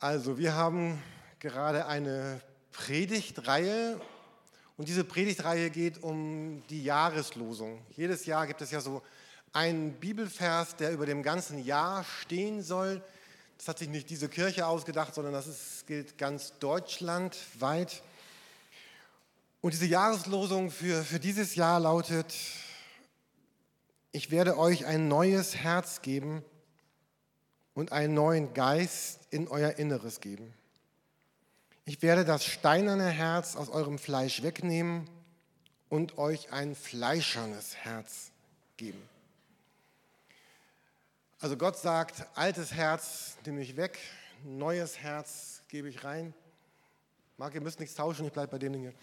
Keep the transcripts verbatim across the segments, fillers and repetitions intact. Also, wir haben gerade eine Predigtreihe und diese Predigtreihe geht um die Jahreslosung. Jedes Jahr gibt es ja so einen Bibelvers, der über dem ganzen Jahr stehen soll. Das hat sich nicht diese Kirche ausgedacht, sondern das ist, gilt ganz deutschlandweit. Und diese Jahreslosung für, für dieses Jahr lautet: Ich werde euch ein neues Herz geben und einen neuen Geist in euer Inneres geben. Ich werde das steinerne Herz aus eurem Fleisch wegnehmen und euch ein fleischernes Herz geben. Also Gott sagt, altes Herz nehme ich weg, neues Herz gebe ich rein. Marc, ihr müsst nichts tauschen, ich bleibe bei dem Ding hier.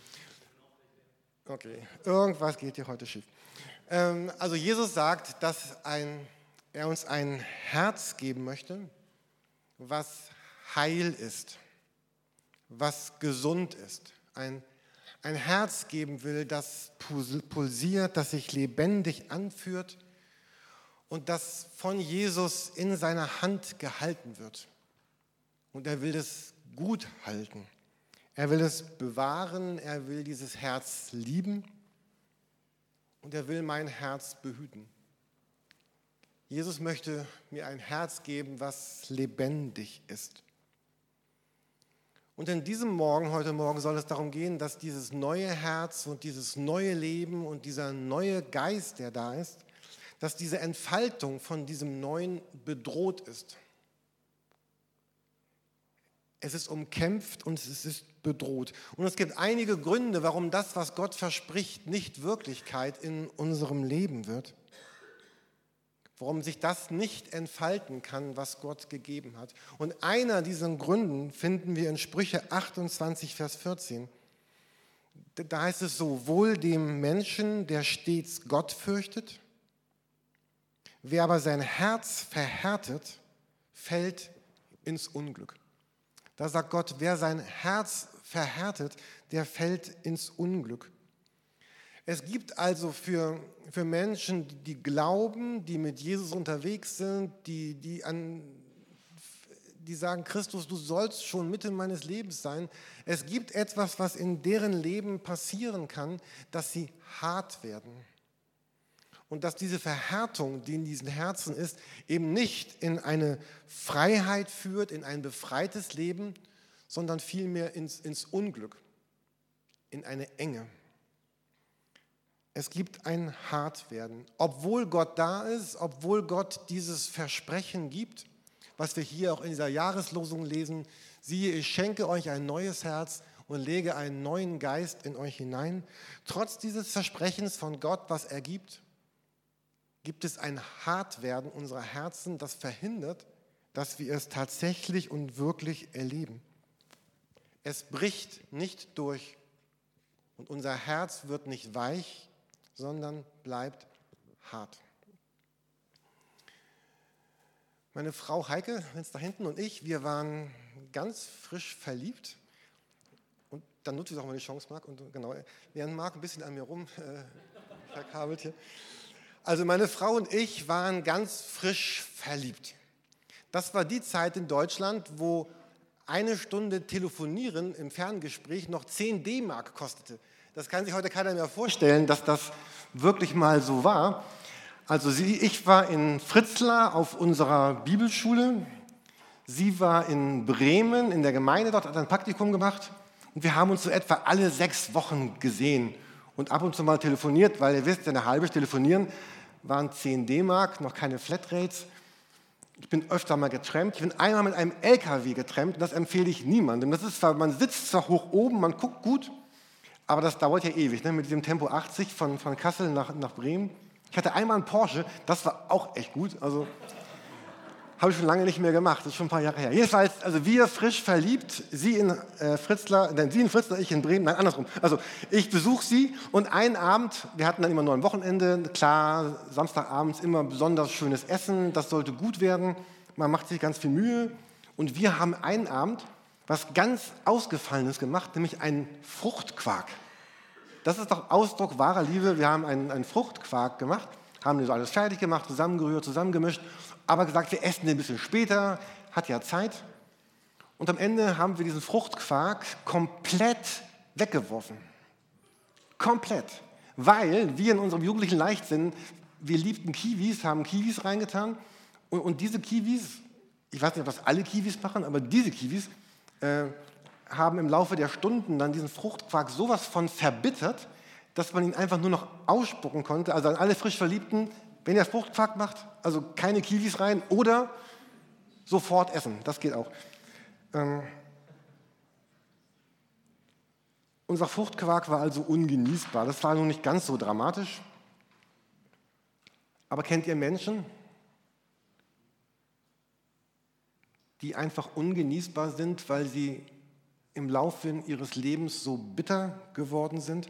Okay, irgendwas geht hier heute schief. Also Jesus sagt, dass ein er uns ein Herz geben möchte, was heil ist, was gesund ist. Ein, ein Herz geben will, das pulsiert, das sich lebendig anfühlt und das von Jesus in seiner Hand gehalten wird. Und er will es gut halten. Er will es bewahren, er will dieses Herz lieben und er will mein Herz behüten. Jesus möchte mir ein Herz geben, was lebendig ist. Und in diesem Morgen, heute Morgen, soll es darum gehen, dass dieses neue Herz und dieses neue Leben und dieser neue Geist, der da ist, dass diese Entfaltung von diesem Neuen bedroht ist. Es ist umkämpft und es ist bedroht. Und es gibt einige Gründe, warum das, was Gott verspricht, nicht Wirklichkeit in unserem Leben wird. Warum sich das nicht entfalten kann, was Gott gegeben hat. Und einer dieser Gründe finden wir in Sprüche achtundzwanzig, Vers vierzehn. Da heißt es so: Wohl dem Menschen, der stets Gott fürchtet, wer aber sein Herz verhärtet, fällt ins Unglück. Da sagt Gott, wer sein Herz verhärtet, der fällt ins Unglück. Es gibt also für, für Menschen, die glauben, die mit Jesus unterwegs sind, die, die, an, die sagen, Christus, du sollst schon Mitte meines Lebens sein. Es gibt etwas, was in deren Leben passieren kann, dass sie hart werden. Und dass diese Verhärtung, die in diesen Herzen ist, eben nicht in eine Freiheit führt, in ein befreites Leben, sondern vielmehr ins, ins Unglück, in eine Enge. Es gibt ein Hartwerden. Obwohl Gott da ist, obwohl Gott dieses Versprechen gibt, was wir hier auch in dieser Jahreslosung lesen: Siehe, ich schenke euch ein neues Herz und lege einen neuen Geist in euch hinein. Trotz dieses Versprechens von Gott, was er gibt, gibt es ein Hartwerden unserer Herzen, das verhindert, dass wir es tatsächlich und wirklich erleben. Es bricht nicht durch und unser Herz wird nicht weich, sondern bleibt hart. Meine Frau Heike, jetzt da hinten, und ich, wir waren ganz frisch verliebt. Und dann nutze ich auch mal die Chance, Marc. Und genau, während Marc ein bisschen an mir rum äh, verkabelt hier. Also meine Frau und ich waren ganz frisch verliebt. Das war die Zeit in Deutschland, wo eine Stunde Telefonieren im Ferngespräch noch zehn D-Mark kostete. Das kann sich heute keiner mehr vorstellen, dass das wirklich mal so war. Also sie, ich war in Fritzlar auf unserer Bibelschule. Sie war in Bremen in der Gemeinde, dort hat ein Praktikum gemacht. Und wir haben uns so etwa alle sechs Wochen gesehen und ab und zu mal telefoniert, weil ihr wisst, eine halbe Telefonieren waren zehn D-Mark, noch keine Flatrates. Ich bin öfter mal getrampt. Ich bin einmal mit einem L K W getrampt und das empfehle ich niemandem. Das ist zwar, man sitzt zwar hoch oben, man guckt gut, aber das dauert ja ewig, ne? Mit diesem Tempo achtzig von, von Kassel nach, nach Bremen. Ich hatte einmal einen Porsche, das war auch echt gut. Also habe ich schon lange nicht mehr gemacht, das ist schon ein paar Jahre her. Jedenfalls, also wir frisch verliebt, sie in äh, Fritzlar, nein, sie in Fritzlar, ich in Bremen, nein, andersrum. Also ich besuche sie und einen Abend, wir hatten dann immer nur ein Wochenende, klar, Samstagabends immer besonders schönes Essen, das sollte gut werden, man macht sich ganz viel Mühe. Und wir haben einen Abend was ganz Ausgefallenes gemacht, nämlich einen Fruchtquark. Das ist doch Ausdruck wahrer Liebe. Wir haben einen, einen Fruchtquark gemacht, haben den so alles fertig gemacht, zusammengerührt, zusammengemischt, aber gesagt, wir essen den ein bisschen später, hat ja Zeit. Und am Ende haben wir diesen Fruchtquark komplett weggeworfen. Komplett. Weil wir in unserem jugendlichen Leichtsinn, wir liebten Kiwis, haben Kiwis reingetan. Und, und diese Kiwis, ich weiß nicht, ob das alle Kiwis machen, aber diese Kiwis äh, haben im Laufe der Stunden dann diesen Fruchtquark sowas von verbittert, dass man ihn einfach nur noch ausspucken konnte. Also an alle frisch Verliebten, wenn ihr Fruchtquark macht, also keine Kiwis rein oder sofort essen. Das geht auch. Ähm, unser Fruchtquark war also ungenießbar. Das war nun nicht ganz so dramatisch. Aber kennt ihr Menschen, die einfach ungenießbar sind, weil sie im Laufe ihres Lebens so bitter geworden sind?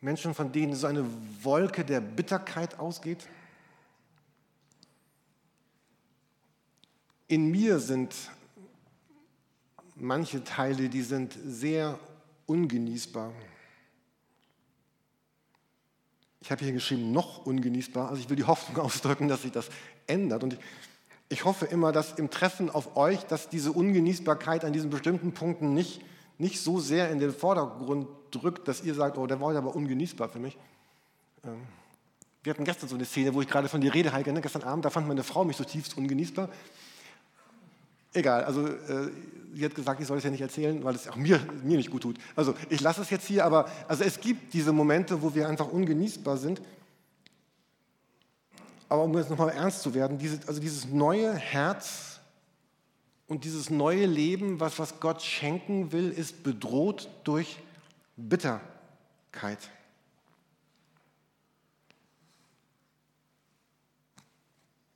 Menschen, von denen so eine Wolke der Bitterkeit ausgeht? In mir sind manche Teile, die sind sehr ungenießbar. Ich habe hier geschrieben, noch ungenießbar. Also ich will die Hoffnung ausdrücken, dass sich das ändert. Und ich, ich hoffe immer, dass im Treffen auf euch, dass diese Ungenießbarkeit an diesen bestimmten Punkten nicht, nicht so sehr in den Vordergrund drückt, dass ihr sagt, oh, der war heute aber ungenießbar für mich. Wir hatten gestern so eine Szene, wo ich gerade von dir rede, Heike, ne? Gestern Abend, da fand meine Frau mich zutiefst ungenießbar. Egal, also äh, sie hat gesagt, ich soll es ja nicht erzählen, weil es auch mir, mir nicht gut tut. Also ich lasse es jetzt hier, aber also es gibt diese Momente, wo wir einfach ungenießbar sind. Aber um jetzt nochmal ernst zu werden, diese, also dieses neue Herz und dieses neue Leben, was, was Gott schenken will, ist bedroht durch Bitterkeit.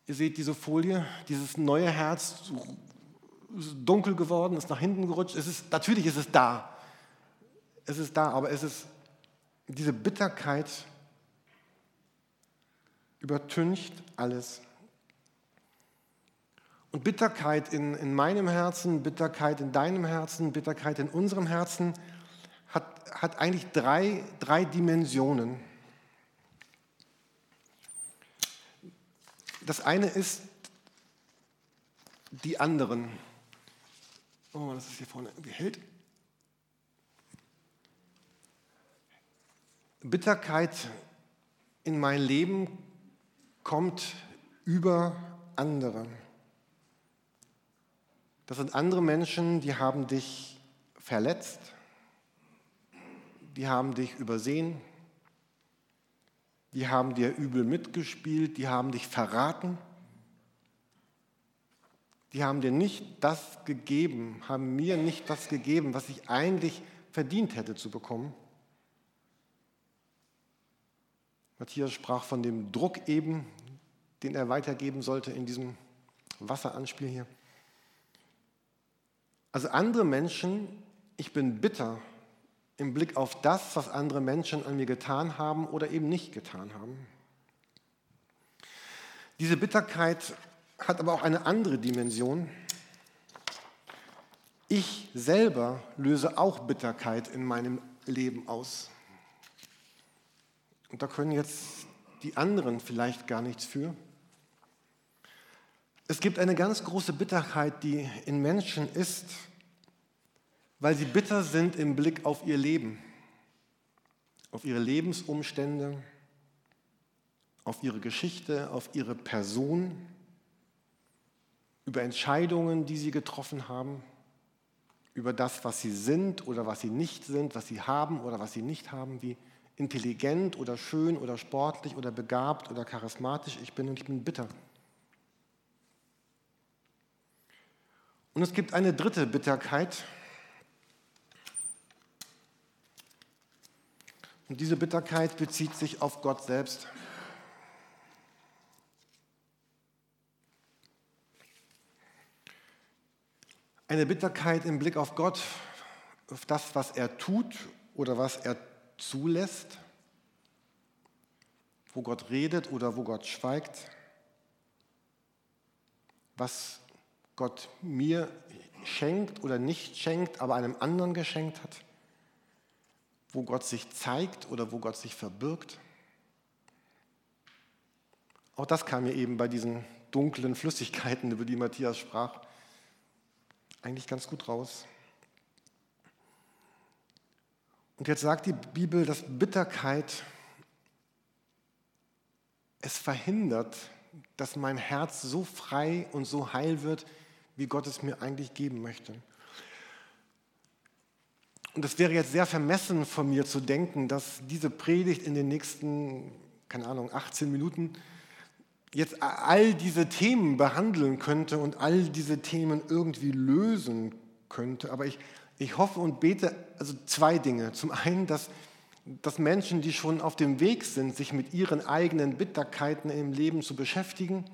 Ihr seht diese Folie, dieses neue Herz, ist dunkel geworden, ist nach hinten gerutscht. Es ist, natürlich ist es da. Es ist da, aber es ist diese Bitterkeit übertüncht alles. Und Bitterkeit in, in meinem Herzen, Bitterkeit in deinem Herzen, Bitterkeit in unserem Herzen hat, hat eigentlich drei, drei Dimensionen. Das eine ist die anderen. Oh, das ist hier vorne irgendwie hält. Bitterkeit in mein Leben kommt über andere. Das sind andere Menschen, die haben dich verletzt, die haben dich übersehen, die haben dir übel mitgespielt, die haben dich verraten. Die haben dir nicht das gegeben, haben mir nicht das gegeben, was ich eigentlich verdient hätte zu bekommen. Matthias sprach von dem Druck eben, den er weitergeben sollte in diesem Wasseranspiel hier. Also andere Menschen, ich bin bitter im Blick auf das, was andere Menschen an mir getan haben oder eben nicht getan haben. Diese Bitterkeit hat aber auch eine andere Dimension. Ich selber löse auch Bitterkeit in meinem Leben aus. Und da können jetzt die anderen vielleicht gar nichts für. Es gibt eine ganz große Bitterkeit, die in Menschen ist, weil sie bitter sind im Blick auf ihr Leben, auf ihre Lebensumstände, auf ihre Geschichte, auf ihre Person, über Entscheidungen, die sie getroffen haben, über das, was sie sind oder was sie nicht sind, was sie haben oder was sie nicht haben, wie intelligent oder schön oder sportlich oder begabt oder charismatisch ich bin, und ich bin bitter. Und es gibt eine dritte Bitterkeit. Und diese Bitterkeit bezieht sich auf Gott selbst. Eine Bitterkeit im Blick auf Gott, auf das, was er tut oder was er zulässt, wo Gott redet oder wo Gott schweigt, was Gott mir schenkt oder nicht schenkt, aber einem anderen geschenkt hat, wo Gott sich zeigt oder wo Gott sich verbirgt. Auch das kam mir eben bei diesen dunklen Flüssigkeiten, über die Matthias sprach, eigentlich ganz gut raus. Und jetzt sagt die Bibel, dass Bitterkeit es verhindert, dass mein Herz so frei und so heil wird, wie Gott es mir eigentlich geben möchte. Und es wäre jetzt sehr vermessen von mir zu denken, dass diese Predigt in den nächsten, keine Ahnung, achtzehn Minuten jetzt all diese Themen behandeln könnte und all diese Themen irgendwie lösen könnte. Aber ich, ich hoffe und bete, also zwei Dinge. Zum einen, dass, dass Menschen, die schon auf dem Weg sind, sich mit ihren eigenen Bitterkeiten im Leben zu beschäftigen,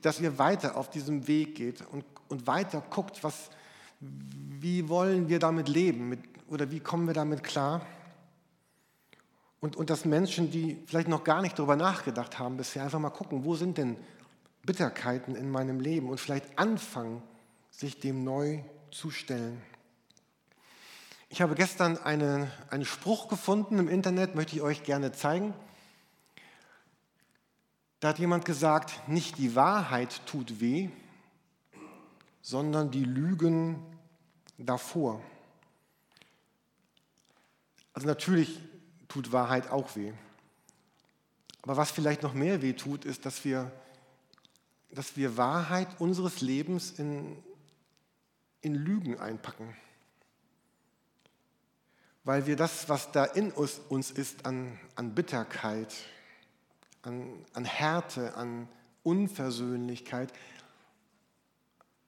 dass ihr weiter auf diesem Weg geht und, und weiter guckt, was, wie wollen wir damit leben mit, oder wie kommen wir damit klar. Und, und dass Menschen, die vielleicht noch gar nicht darüber nachgedacht haben bisher, einfach mal gucken, wo sind denn Bitterkeiten in meinem Leben und vielleicht anfangen, sich dem neu zu stellen. Ich habe gestern eine, einen Spruch gefunden im Internet, möchte ich euch gerne zeigen. Da hat jemand gesagt, nicht die Wahrheit tut weh, sondern die Lügen davor. Also natürlich tut Wahrheit auch weh. Aber was vielleicht noch mehr weh tut, ist, dass wir, dass wir Wahrheit unseres Lebens in, in Lügen einpacken. Weil wir das, was da in uns, uns ist, an, an Bitterkeit, An, an Härte, an Unversöhnlichkeit,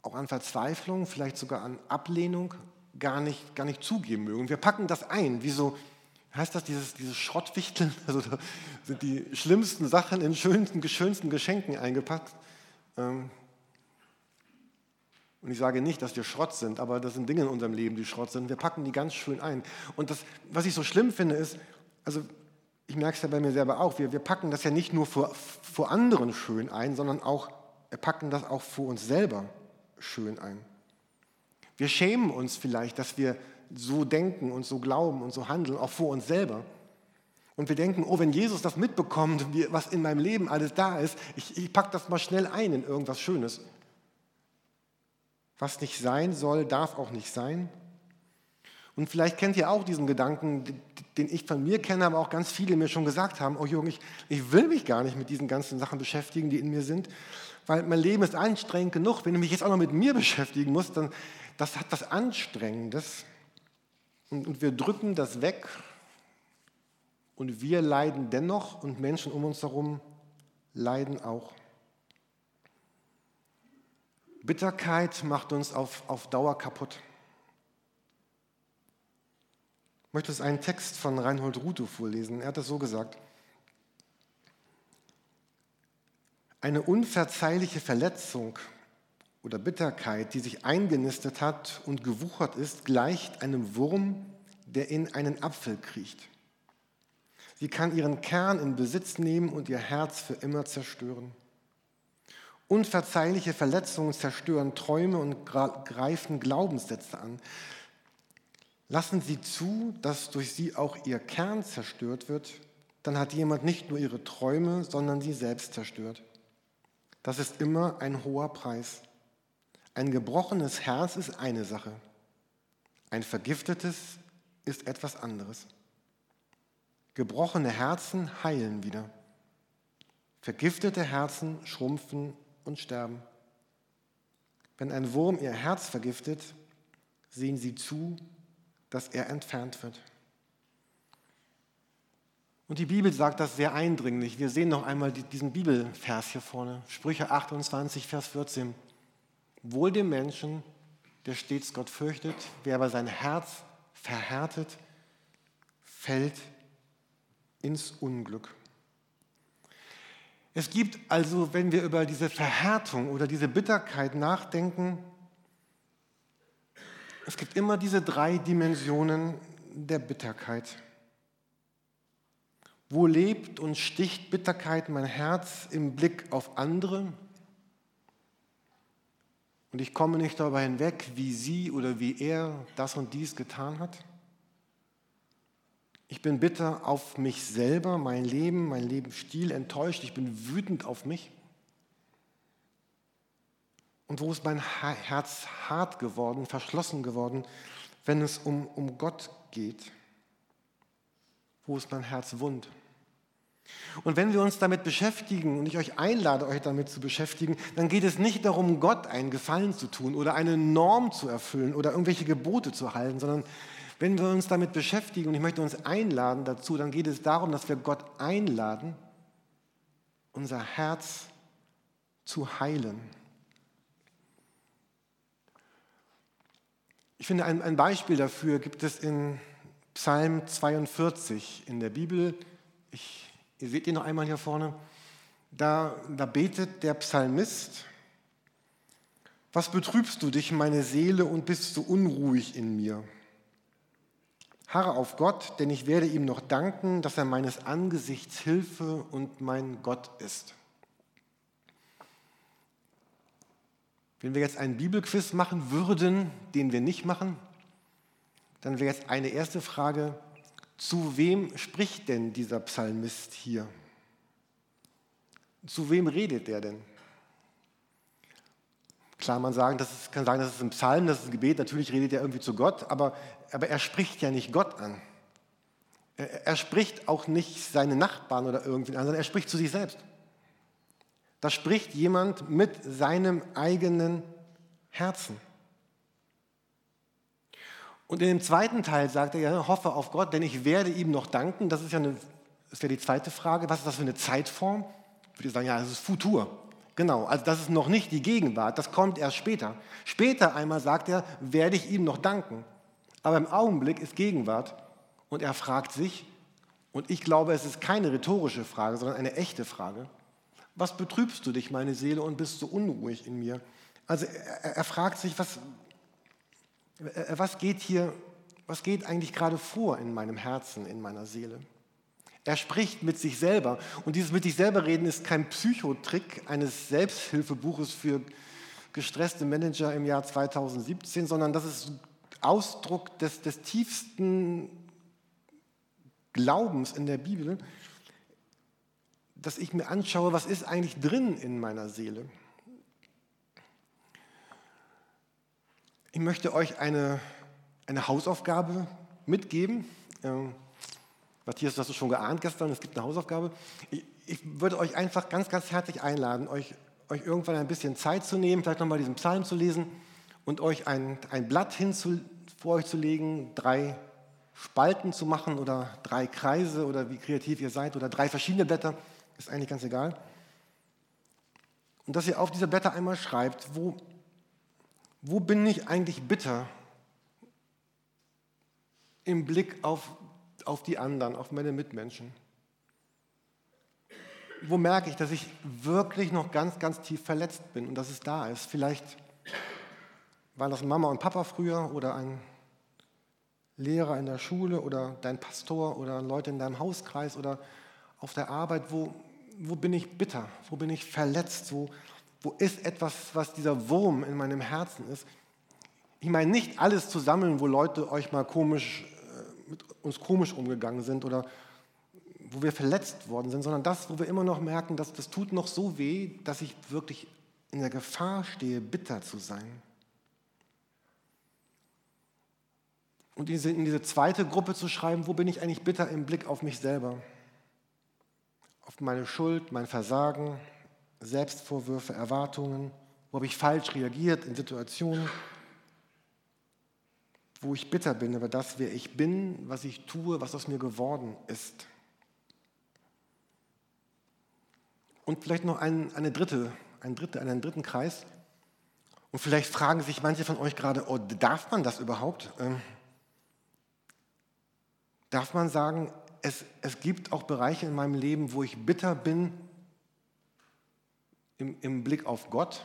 auch an Verzweiflung, vielleicht sogar an Ablehnung, gar nicht, gar nicht zugeben mögen. Wir packen das ein. Wieso heißt das, dieses, dieses Schrottwichteln? Also da sind die schlimmsten Sachen in schönsten, schönsten Geschenken eingepackt. Und ich sage nicht, dass wir Schrott sind, aber das sind Dinge in unserem Leben, die Schrott sind. Wir packen die ganz schön ein. Und das, was ich so schlimm finde, ist, also ich merke es ja bei mir selber auch, wir, wir packen das ja nicht nur vor, vor anderen schön ein, sondern auch, wir packen das auch vor uns selber schön ein. Wir schämen uns vielleicht, dass wir so denken und so glauben und so handeln, auch vor uns selber. Und wir denken, oh, wenn Jesus das mitbekommt, was in meinem Leben alles da ist, ich, ich packe das mal schnell ein in irgendwas Schönes. Was nicht sein soll, darf auch nicht sein. Und vielleicht kennt ihr auch diesen Gedanken, den ich von mir kenne, aber auch ganz viele mir schon gesagt haben, oh Jürgen, ich, ich will mich gar nicht mit diesen ganzen Sachen beschäftigen, die in mir sind, weil mein Leben ist anstrengend genug. Wenn ich mich jetzt auch noch mit mir beschäftigen muss, dann das hat was Anstrengendes. Und, und wir drücken das weg und wir leiden dennoch und Menschen um uns herum leiden auch. Bitterkeit macht uns auf, auf Dauer kaputt. Ich möchte jetzt einen Text von Reinhold Ruto vorlesen. Er hat das so gesagt. Eine unverzeihliche Verletzung oder Bitterkeit, die sich eingenistet hat und gewuchert ist, gleicht einem Wurm, der in einen Apfel kriecht. Sie kann ihren Kern in Besitz nehmen und ihr Herz für immer zerstören. Unverzeihliche Verletzungen zerstören Träume und greifen Glaubenssätze an. Lassen Sie zu, dass durch sie auch Ihr Kern zerstört wird, dann hat jemand nicht nur Ihre Träume, sondern Sie selbst zerstört. Das ist immer ein hoher Preis. Ein gebrochenes Herz ist eine Sache. Ein vergiftetes ist etwas anderes. Gebrochene Herzen heilen wieder. Vergiftete Herzen schrumpfen und sterben. Wenn ein Wurm Ihr Herz vergiftet, sehen Sie zu, dass er entfernt wird. Und die Bibel sagt das sehr eindringlich. Wir sehen noch einmal diesen Bibelvers hier vorne, Sprüche achtundzwanzig, Vers vierzehn. Wohl dem Menschen, der stets Gott fürchtet, wer aber sein Herz verhärtet, fällt ins Unglück. Es gibt also, wenn wir über diese Verhärtung oder diese Bitterkeit nachdenken, es gibt immer diese drei Dimensionen der Bitterkeit. Wo lebt und sticht Bitterkeit mein Herz im Blick auf andere? Und ich komme nicht darüber hinweg, wie sie oder wie er das und dies getan hat. Ich bin bitter auf mich selber, mein Leben, mein Lebensstil enttäuscht. Ich bin wütend auf mich und wo ist mein Herz hart geworden, verschlossen geworden, wenn es um, um Gott geht? Wo ist mein Herz wund? Und wenn wir uns damit beschäftigen, und ich euch einlade, euch damit zu beschäftigen, dann geht es nicht darum, Gott einen Gefallen zu tun oder eine Norm zu erfüllen oder irgendwelche Gebote zu halten, sondern wenn wir uns damit beschäftigen, und ich möchte uns einladen dazu, dann geht es darum, dass wir Gott einladen, unser Herz zu heilen. Ich finde, ein, ein Beispiel dafür gibt es in Psalm zweiundvierzig in der Bibel. Ich, ihr seht ihn noch einmal hier vorne. Da, da betet der Psalmist: Was betrübst du dich, meine Seele, und bist so unruhig in mir? Harre auf Gott, denn ich werde ihm noch danken, dass er meines Angesichts Hilfe und mein Gott ist. Wenn wir jetzt einen Bibelquiz machen würden, den wir nicht machen, dann wäre jetzt eine erste Frage: Zu wem spricht denn dieser Psalmist hier? Zu wem redet er denn? Klar, man sagen, das ist, kann sagen, das ist ein Psalm, das ist ein Gebet, natürlich redet er irgendwie zu Gott, aber, aber er spricht ja nicht Gott an. Er, er spricht auch nicht seine Nachbarn oder irgendwen an, sondern er spricht zu sich selbst. Da spricht jemand mit seinem eigenen Herzen. Und in dem zweiten Teil sagt er, ja, hoffe auf Gott, denn ich werde ihm noch danken. Das ist ja, eine, ist ja die zweite Frage. Was ist das für eine Zeitform? Ich würde sagen, ja, das ist Futur. Genau, also das ist noch nicht die Gegenwart, das kommt erst später. Später einmal sagt er, werde ich ihm noch danken. Aber im Augenblick ist Gegenwart und er fragt sich, und ich glaube, es ist keine rhetorische Frage, sondern eine echte Frage: Was betrübst du dich, meine Seele, und bist so unruhig in mir? Also er, er fragt sich, was, was geht hier, was geht eigentlich gerade vor in meinem Herzen, in meiner Seele? Er spricht mit sich selber. Und dieses mit sich selber reden ist kein Psychotrick eines Selbsthilfebuches für gestresste Manager im Jahr zweitausendsiebzehn, sondern das ist Ausdruck des, des tiefsten Glaubens in der Bibel, dass ich mir anschaue, was ist eigentlich drin in meiner Seele. Ich möchte euch eine, eine Hausaufgabe mitgeben. Matthias, du hast es schon geahnt gestern, es gibt eine Hausaufgabe. Ich, ich würde euch einfach ganz, ganz herzlich einladen, euch, euch irgendwann ein bisschen Zeit zu nehmen, vielleicht nochmal diesen Psalm zu lesen und euch ein, ein Blatt hin zu, vor euch zu legen, drei Spalten zu machen oder drei Kreise oder wie kreativ ihr seid oder drei verschiedene Blätter, ist eigentlich ganz egal. Und dass ihr auf diese Blätter einmal schreibt, wo, wo bin ich eigentlich bitter im Blick auf auf die anderen, auf meine Mitmenschen. Wo merke ich, dass ich wirklich noch ganz, ganz tief verletzt bin und dass es da ist? Vielleicht waren das Mama und Papa früher oder ein Lehrer in der Schule oder dein Pastor oder Leute in deinem Hauskreis oder auf der Arbeit. Wo, wo bin ich bitter? Wo bin ich verletzt? Wo, wo ist etwas, was dieser Wurm in meinem Herzen ist? Ich meine, nicht alles zu sammeln, wo Leute euch mal komisch mit uns komisch umgegangen sind oder wo wir verletzt worden sind, sondern das, wo wir immer noch merken, dass das tut noch so weh, dass ich wirklich in der Gefahr stehe, bitter zu sein. Und in diese zweite Gruppe zu schreiben, wo bin ich eigentlich bitter im Blick auf mich selber? Auf meine Schuld, mein Versagen, Selbstvorwürfe, Erwartungen, wo habe ich falsch reagiert in Situationen, wo ich bitter bin über das, wer ich bin, was ich tue, was aus mir geworden ist. Und vielleicht noch einen, eine dritte, einen, dritte, einen dritten Kreis. Und vielleicht fragen sich manche von euch gerade, oh, darf man das überhaupt? Ähm, darf man sagen, es, es gibt auch Bereiche in meinem Leben, wo ich bitter bin im, im Blick auf Gott?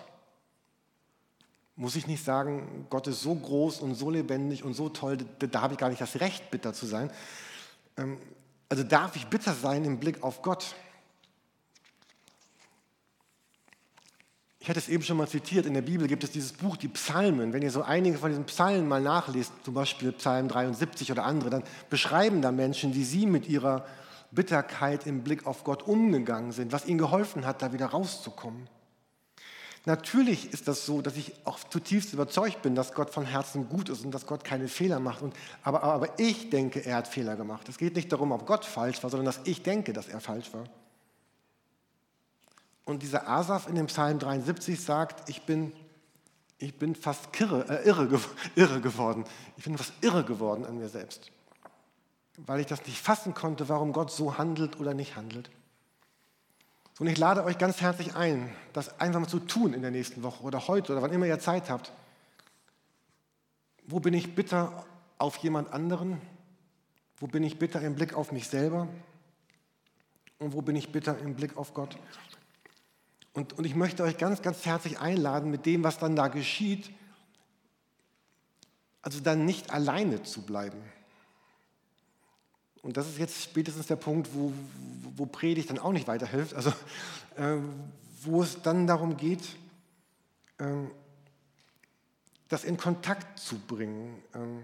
Muss ich nicht sagen, Gott ist so groß und so lebendig und so toll, da, da habe ich gar nicht das Recht, bitter zu sein. Also darf ich bitter sein im Blick auf Gott? Ich hatte es eben schon mal zitiert, in der Bibel gibt es dieses Buch, die Psalmen. Wenn ihr so einige von diesen Psalmen mal nachlest, zum Beispiel Psalm dreiundsiebzig oder andere, dann beschreiben da Menschen, wie sie mit ihrer Bitterkeit im Blick auf Gott umgegangen sind, was ihnen geholfen hat, da wieder rauszukommen. Natürlich ist das so, dass ich auch zutiefst überzeugt bin, dass Gott von Herzen gut ist und dass Gott keine Fehler macht. Und, aber, aber ich denke, er hat Fehler gemacht. Es geht nicht darum, ob Gott falsch war, sondern dass ich denke, dass er falsch war. Und dieser Asaf in dem Psalm dreiundsiebzig sagt, ich bin, ich bin fast kirre, äh, irre, irre geworden. Ich bin fast irre geworden an mir selbst, weil ich das nicht fassen konnte, warum Gott so handelt oder nicht handelt. Und ich lade euch ganz herzlich ein, das einfach mal zu tun in der nächsten Woche oder heute oder wann immer ihr Zeit habt. Wo bin ich bitter auf jemand anderen? Wo bin ich bitter im Blick auf mich selber? Und wo bin ich bitter im Blick auf Gott? Und, und ich möchte euch ganz, ganz herzlich einladen, mit dem, was dann da geschieht, also dann nicht alleine zu bleiben. Und das ist jetzt spätestens der Punkt, wo, wo Predigt dann auch nicht weiterhilft, also äh, wo es dann darum geht, ähm, das in Kontakt zu bringen. Ähm.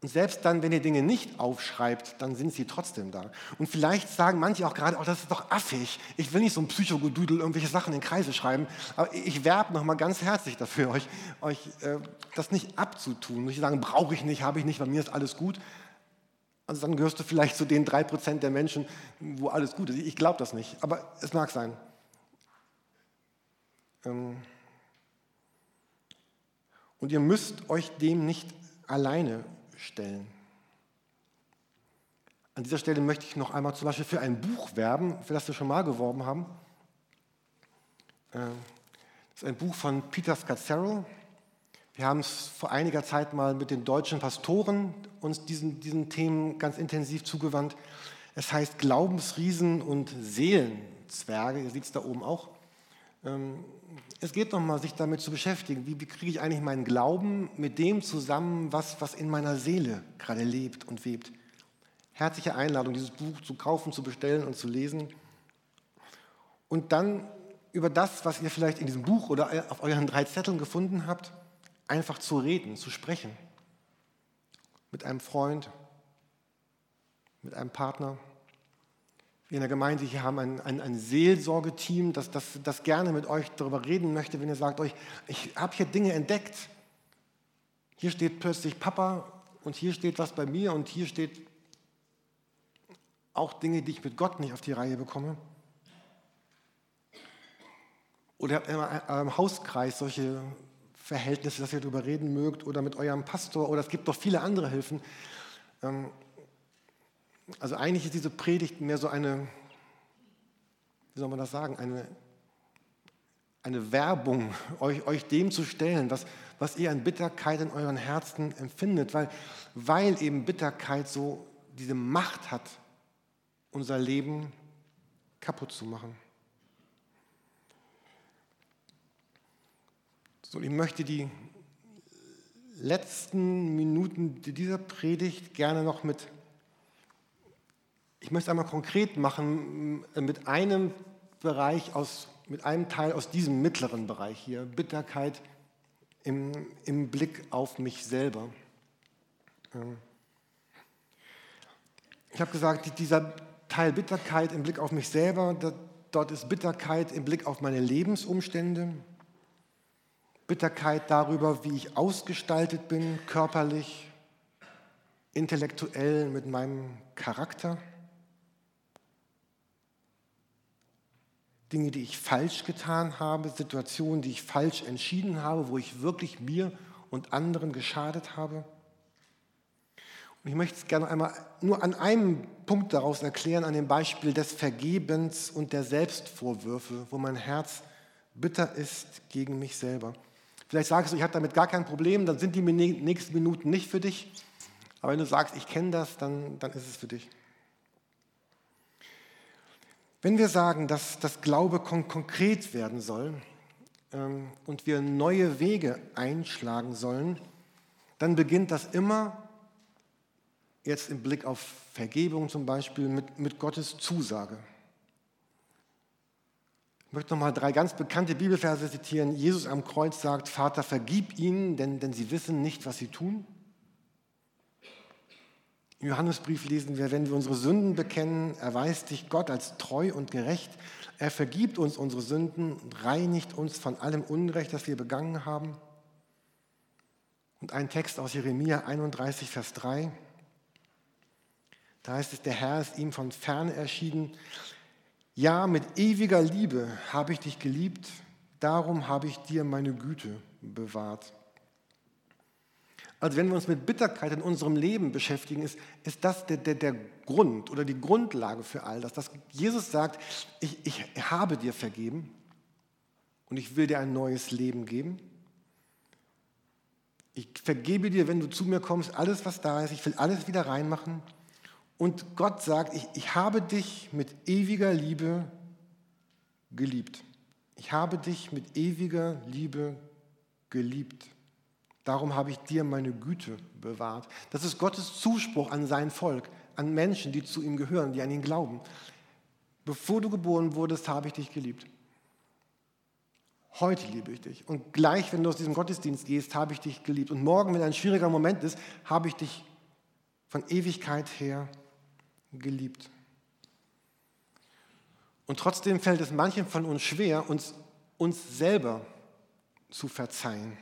Und selbst dann, wenn ihr Dinge nicht aufschreibt, dann sind sie trotzdem da. Und vielleicht sagen manche auch gerade, oh, das ist doch affig, ich will nicht so ein Psychogedudel irgendwelche Sachen in Kreise schreiben, aber ich werbe nochmal ganz herzlich dafür, euch, euch äh, das nicht abzutun. Nicht sagen, brauche ich nicht, habe ich nicht, bei mir ist alles gut. Also dann gehörst du vielleicht zu den drei Prozent der Menschen, wo alles gut ist. Ich glaube das nicht, aber es mag sein. Ähm Und ihr müsst euch dem nicht alleine stellen. An dieser Stelle möchte ich noch einmal zum Beispiel für ein Buch werben, für das wir schon mal geworben haben. Das ist ein Buch von Peter Scazzero. Wir haben es vor einiger Zeit mal mit den deutschen Pastoren uns diesen, diesen Themen ganz intensiv zugewandt. Es heißt Glaubensriesen und Seelenzwerge. Ihr seht es da oben auch. Es geht nochmal, sich damit zu beschäftigen. Wie, wie kriege ich eigentlich meinen Glauben mit dem zusammen, was, was in meiner Seele gerade lebt und webt? Herzliche Einladung, dieses Buch zu kaufen, zu bestellen und zu lesen. Und dann über das, was ihr vielleicht in diesem Buch oder auf euren drei Zetteln gefunden habt, einfach zu reden, zu sprechen. Mit einem Freund, mit einem Partner. Wir in der Gemeinde hier haben ein, ein, ein Seelsorgeteam, das, das, das gerne mit euch darüber reden möchte, wenn ihr sagt, euch, ich habe hier Dinge entdeckt. Hier steht plötzlich Papa und hier steht was bei mir und hier steht auch Dinge, die ich mit Gott nicht auf die Reihe bekomme. Oder habt ihr in eurem Hauskreis solche Verhältnisse, dass ihr darüber reden mögt, oder mit eurem Pastor, oder es gibt doch viele andere Hilfen. Also eigentlich ist diese Predigt mehr so eine, wie soll man das sagen, eine, eine Werbung, euch, euch dem zu stellen, was, was ihr an Bitterkeit in euren Herzen empfindet, weil, weil eben Bitterkeit so diese Macht hat, unser Leben kaputt zu machen. Und ich möchte die letzten Minuten dieser Predigt gerne noch mit, ich möchte es einmal konkret machen, mit einem Bereich aus, mit einem Teil aus diesem mittleren Bereich hier, Bitterkeit im, im Blick auf mich selber. Ich habe gesagt, dieser Teil Bitterkeit im Blick auf mich selber, dort ist Bitterkeit im Blick auf meine Lebensumstände, Bitterkeit darüber, wie ich ausgestaltet bin, körperlich, intellektuell, mit meinem Charakter. Dinge, die ich falsch getan habe, Situationen, die ich falsch entschieden habe, wo ich wirklich mir und anderen geschadet habe. Und ich möchte es gerne einmal nur an einem Punkt daraus erklären, an dem Beispiel des Vergebens und der Selbstvorwürfe, wo mein Herz bitter ist gegen mich selber. Vielleicht sagst du, ich habe damit gar kein Problem, dann sind die nächsten Minuten nicht für dich. Aber wenn du sagst, ich kenne das, dann, dann ist es für dich. Wenn wir sagen, dass das Glaube kon- konkret werden soll ähm, und wir neue Wege einschlagen sollen, dann beginnt das immer, jetzt im Blick auf Vergebung zum Beispiel, mit, mit Gottes Zusage. Ich möchte nochmal drei ganz bekannte Bibelverse zitieren. Jesus am Kreuz sagt, Vater, vergib ihnen, denn, denn sie wissen nicht, was sie tun. Im Johannesbrief lesen wir, wenn wir unsere Sünden bekennen, erweist sich Gott als treu und gerecht. Er vergibt uns unsere Sünden und reinigt uns von allem Unrecht, das wir begangen haben. Und ein Text aus Jeremia einunddreißig, Vers drei. Da heißt es, der Herr ist ihm von ferne erschienen. Ja, mit ewiger Liebe habe ich dich geliebt, darum habe ich dir meine Güte bewahrt. Also wenn wir uns mit Bitterkeit in unserem Leben beschäftigen, ist, ist das der, der, der Grund oder die Grundlage für all das, dass Jesus sagt, ich, ich habe dir vergeben und ich will dir ein neues Leben geben. Ich vergebe dir, wenn du zu mir kommst, alles, was da ist. Ich will alles wieder reinmachen. Und Gott sagt, ich, ich habe dich mit ewiger Liebe geliebt. Ich habe dich mit ewiger Liebe geliebt. Darum habe ich dir meine Güte bewahrt. Das ist Gottes Zuspruch an sein Volk, an Menschen, die zu ihm gehören, die an ihn glauben. Bevor du geboren wurdest, habe ich dich geliebt. Heute liebe ich dich. Und gleich, wenn du aus diesem Gottesdienst gehst, habe ich dich geliebt. Und morgen, wenn ein schwieriger Moment ist, habe ich dich von Ewigkeit her geliebt. Und trotzdem fällt es manchen von uns schwer, uns, uns selber zu verzeihen.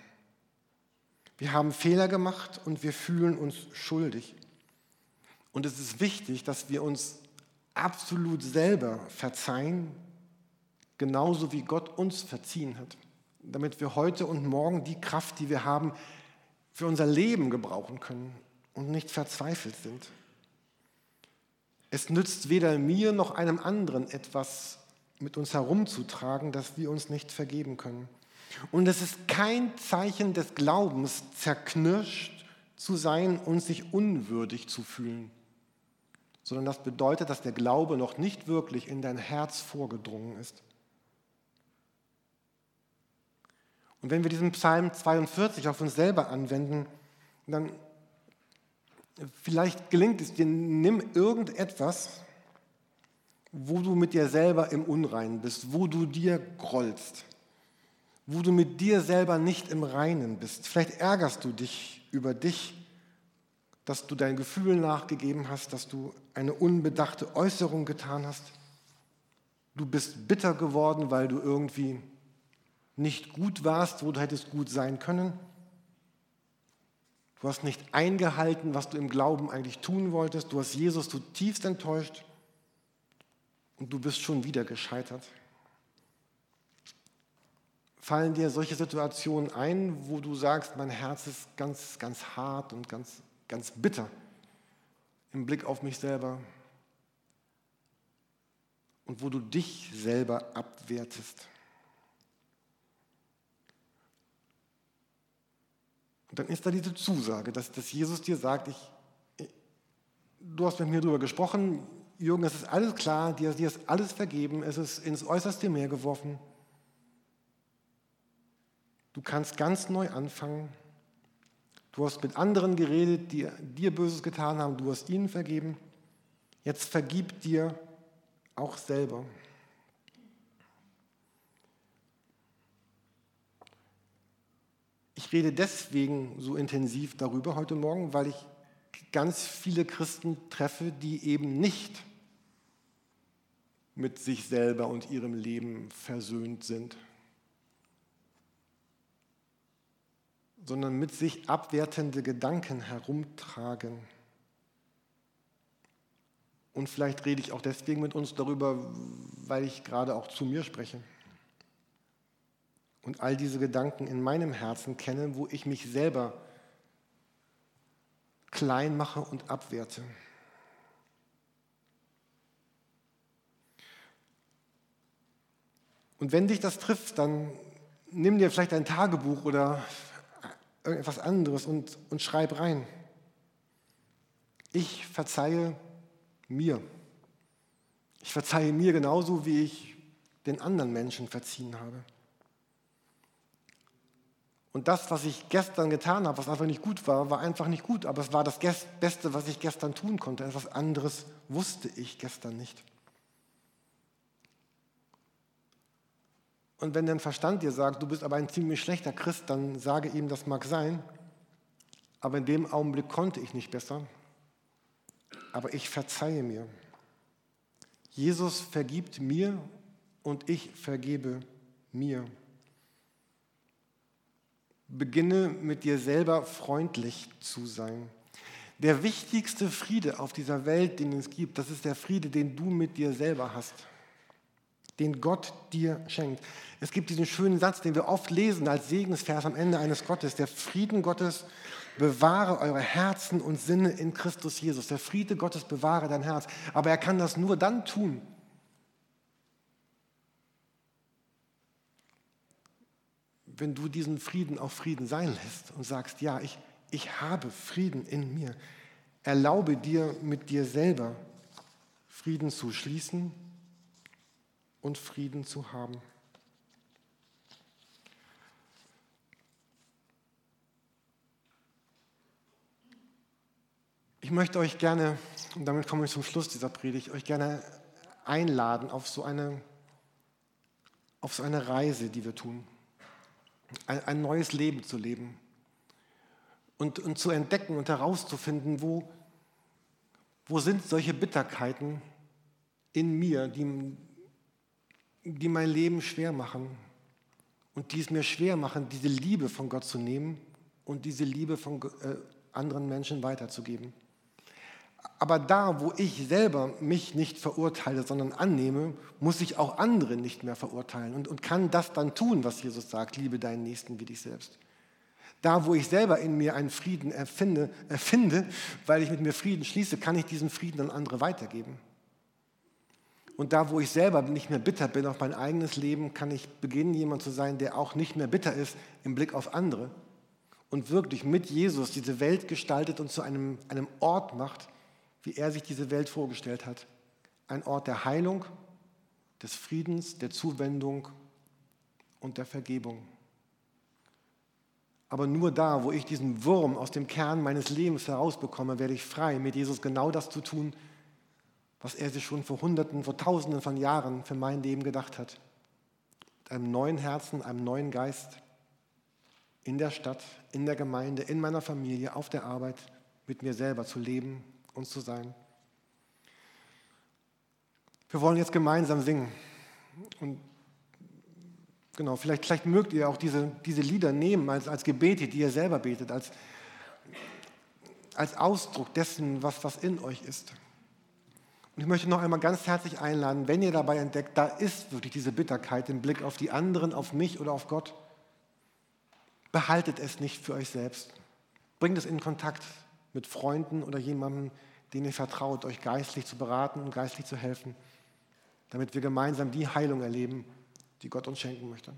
Wir haben Fehler gemacht und wir fühlen uns schuldig. Und es ist wichtig, dass wir uns absolut selber verzeihen, genauso wie Gott uns verziehen hat, damit wir heute und morgen die Kraft, die wir haben, für unser Leben gebrauchen können und nicht verzweifelt sind. Es nützt weder mir noch einem anderen etwas mit uns herumzutragen, das wir uns nicht vergeben können. Und es ist kein Zeichen des Glaubens, zerknirscht zu sein und sich unwürdig zu fühlen, sondern das bedeutet, dass der Glaube noch nicht wirklich in dein Herz vorgedrungen ist. Und wenn wir diesen Psalm zweiundvierzig auf uns selber anwenden, dann vielleicht gelingt es dir, nimm irgendetwas, wo du mit dir selber im Unreinen bist, wo du dir grollst, wo du mit dir selber nicht im Reinen bist. Vielleicht ärgerst du dich über dich, dass du deinen Gefühlen nachgegeben hast, dass du eine unbedachte Äußerung getan hast. Du bist bitter geworden, weil du irgendwie nicht gut warst, wo du hättest gut sein können. Du hast nicht eingehalten, was du im Glauben eigentlich tun wolltest. Du hast Jesus zutiefst enttäuscht und du bist schon wieder gescheitert. Fallen dir solche Situationen ein, wo du sagst, mein Herz ist ganz, ganz hart und ganz, ganz bitter im Blick auf mich selber und wo du dich selber abwertest? Und dann ist da diese Zusage, dass, dass Jesus dir sagt, ich, ich, du hast mit mir darüber gesprochen, Jürgen, es ist alles klar, dir, dir ist alles vergeben, es ist ins äußerste Meer geworfen. Du kannst ganz neu anfangen. Du hast mit anderen geredet, die dir Böses getan haben, du hast ihnen vergeben. Jetzt vergib dir auch selber. Ich rede deswegen so intensiv darüber heute Morgen, weil ich ganz viele Christen treffe, die eben nicht mit sich selber und ihrem Leben versöhnt sind, sondern mit sich abwertende Gedanken herumtragen. Und vielleicht rede ich auch deswegen mit uns darüber, weil ich gerade auch zu mir spreche und all diese Gedanken in meinem Herzen kenne, wo ich mich selber klein mache und abwerte. Und wenn dich das trifft, dann nimm dir vielleicht ein Tagebuch oder irgendetwas anderes und, und schreib rein. Ich verzeihe mir. Ich verzeihe mir genauso, wie ich den anderen Menschen verziehen habe. Und das, was ich gestern getan habe, was einfach nicht gut war, war einfach nicht gut. Aber es war das Beste, was ich gestern tun konnte. Etwas anderes wusste ich gestern nicht. Und wenn dein Verstand dir sagt, du bist aber ein ziemlich schlechter Christ, dann sage ihm, das mag sein. Aber in dem Augenblick konnte ich nicht besser. aber ich verzeihe mir. Jesus vergibt mir und ich vergebe mir. Beginne mit dir selber freundlich zu sein. Der wichtigste Friede auf dieser Welt, den es gibt, das ist der Friede, den du mit dir selber hast, den Gott dir schenkt. Es gibt diesen schönen Satz, den wir oft lesen als Segensvers am Ende eines Gottes. Der Frieden Gottes bewahre eure Herzen und Sinne in Christus Jesus. Der Friede Gottes bewahre dein Herz. Aber er kann das nur dann tun, wenn du diesen Frieden auch Frieden sein lässt und sagst, ja, ich, ich habe Frieden in mir. Erlaube dir, mit dir selber Frieden zu schließen und Frieden zu haben. Ich möchte euch gerne, und damit komme ich zum Schluss dieser Predigt, euch gerne einladen auf so eine, auf so eine Reise, die wir tun. Ein, ein neues Leben zu leben und, und zu entdecken und herauszufinden, wo, wo sind solche Bitterkeiten in mir, die, die mein Leben schwer machen und die es mir schwer machen, diese Liebe von Gott zu nehmen und diese Liebe von äh, anderen Menschen weiterzugeben. Aber da, wo ich selber mich nicht verurteile, sondern annehme, muss ich auch andere nicht mehr verurteilen und, und kann das dann tun, was Jesus sagt, liebe deinen Nächsten wie dich selbst. Da, wo ich selber in mir einen Frieden erfinde, erfinde, weil ich mit mir Frieden schließe, kann ich diesen Frieden an andere weitergeben. Und da, wo ich selber nicht mehr bitter bin auf mein eigenes Leben, kann ich beginnen, jemand zu sein, der auch nicht mehr bitter ist im Blick auf andere und wirklich mit Jesus diese Welt gestaltet und zu einem, einem Ort macht, wie er sich diese Welt vorgestellt hat. Ein Ort der Heilung, des Friedens, der Zuwendung und der Vergebung. Aber nur da, wo ich diesen Wurm aus dem Kern meines Lebens herausbekomme, werde ich frei, mit Jesus genau das zu tun, was er sich schon vor Hunderten, vor Tausenden von Jahren für mein Leben gedacht hat. Mit einem neuen Herzen, einem neuen Geist, in der Stadt, in der Gemeinde, in meiner Familie, auf der Arbeit, mit mir selber zu leben, uns zu sein. Wir wollen jetzt gemeinsam singen. Und genau, vielleicht, vielleicht mögt ihr auch diese, diese Lieder nehmen als, als Gebete, die ihr selber betet, als, als Ausdruck dessen, was, was in euch ist. Und ich möchte noch einmal ganz herzlich einladen, wenn ihr dabei entdeckt, da ist wirklich diese Bitterkeit im Blick auf die anderen, auf mich oder auf Gott. Behaltet es nicht für euch selbst. Bringt es in Kontakt mit Freunden oder jemandem, den ihr vertraut, euch geistlich zu beraten und geistlich zu helfen, damit wir gemeinsam die Heilung erleben, die Gott uns schenken möchte.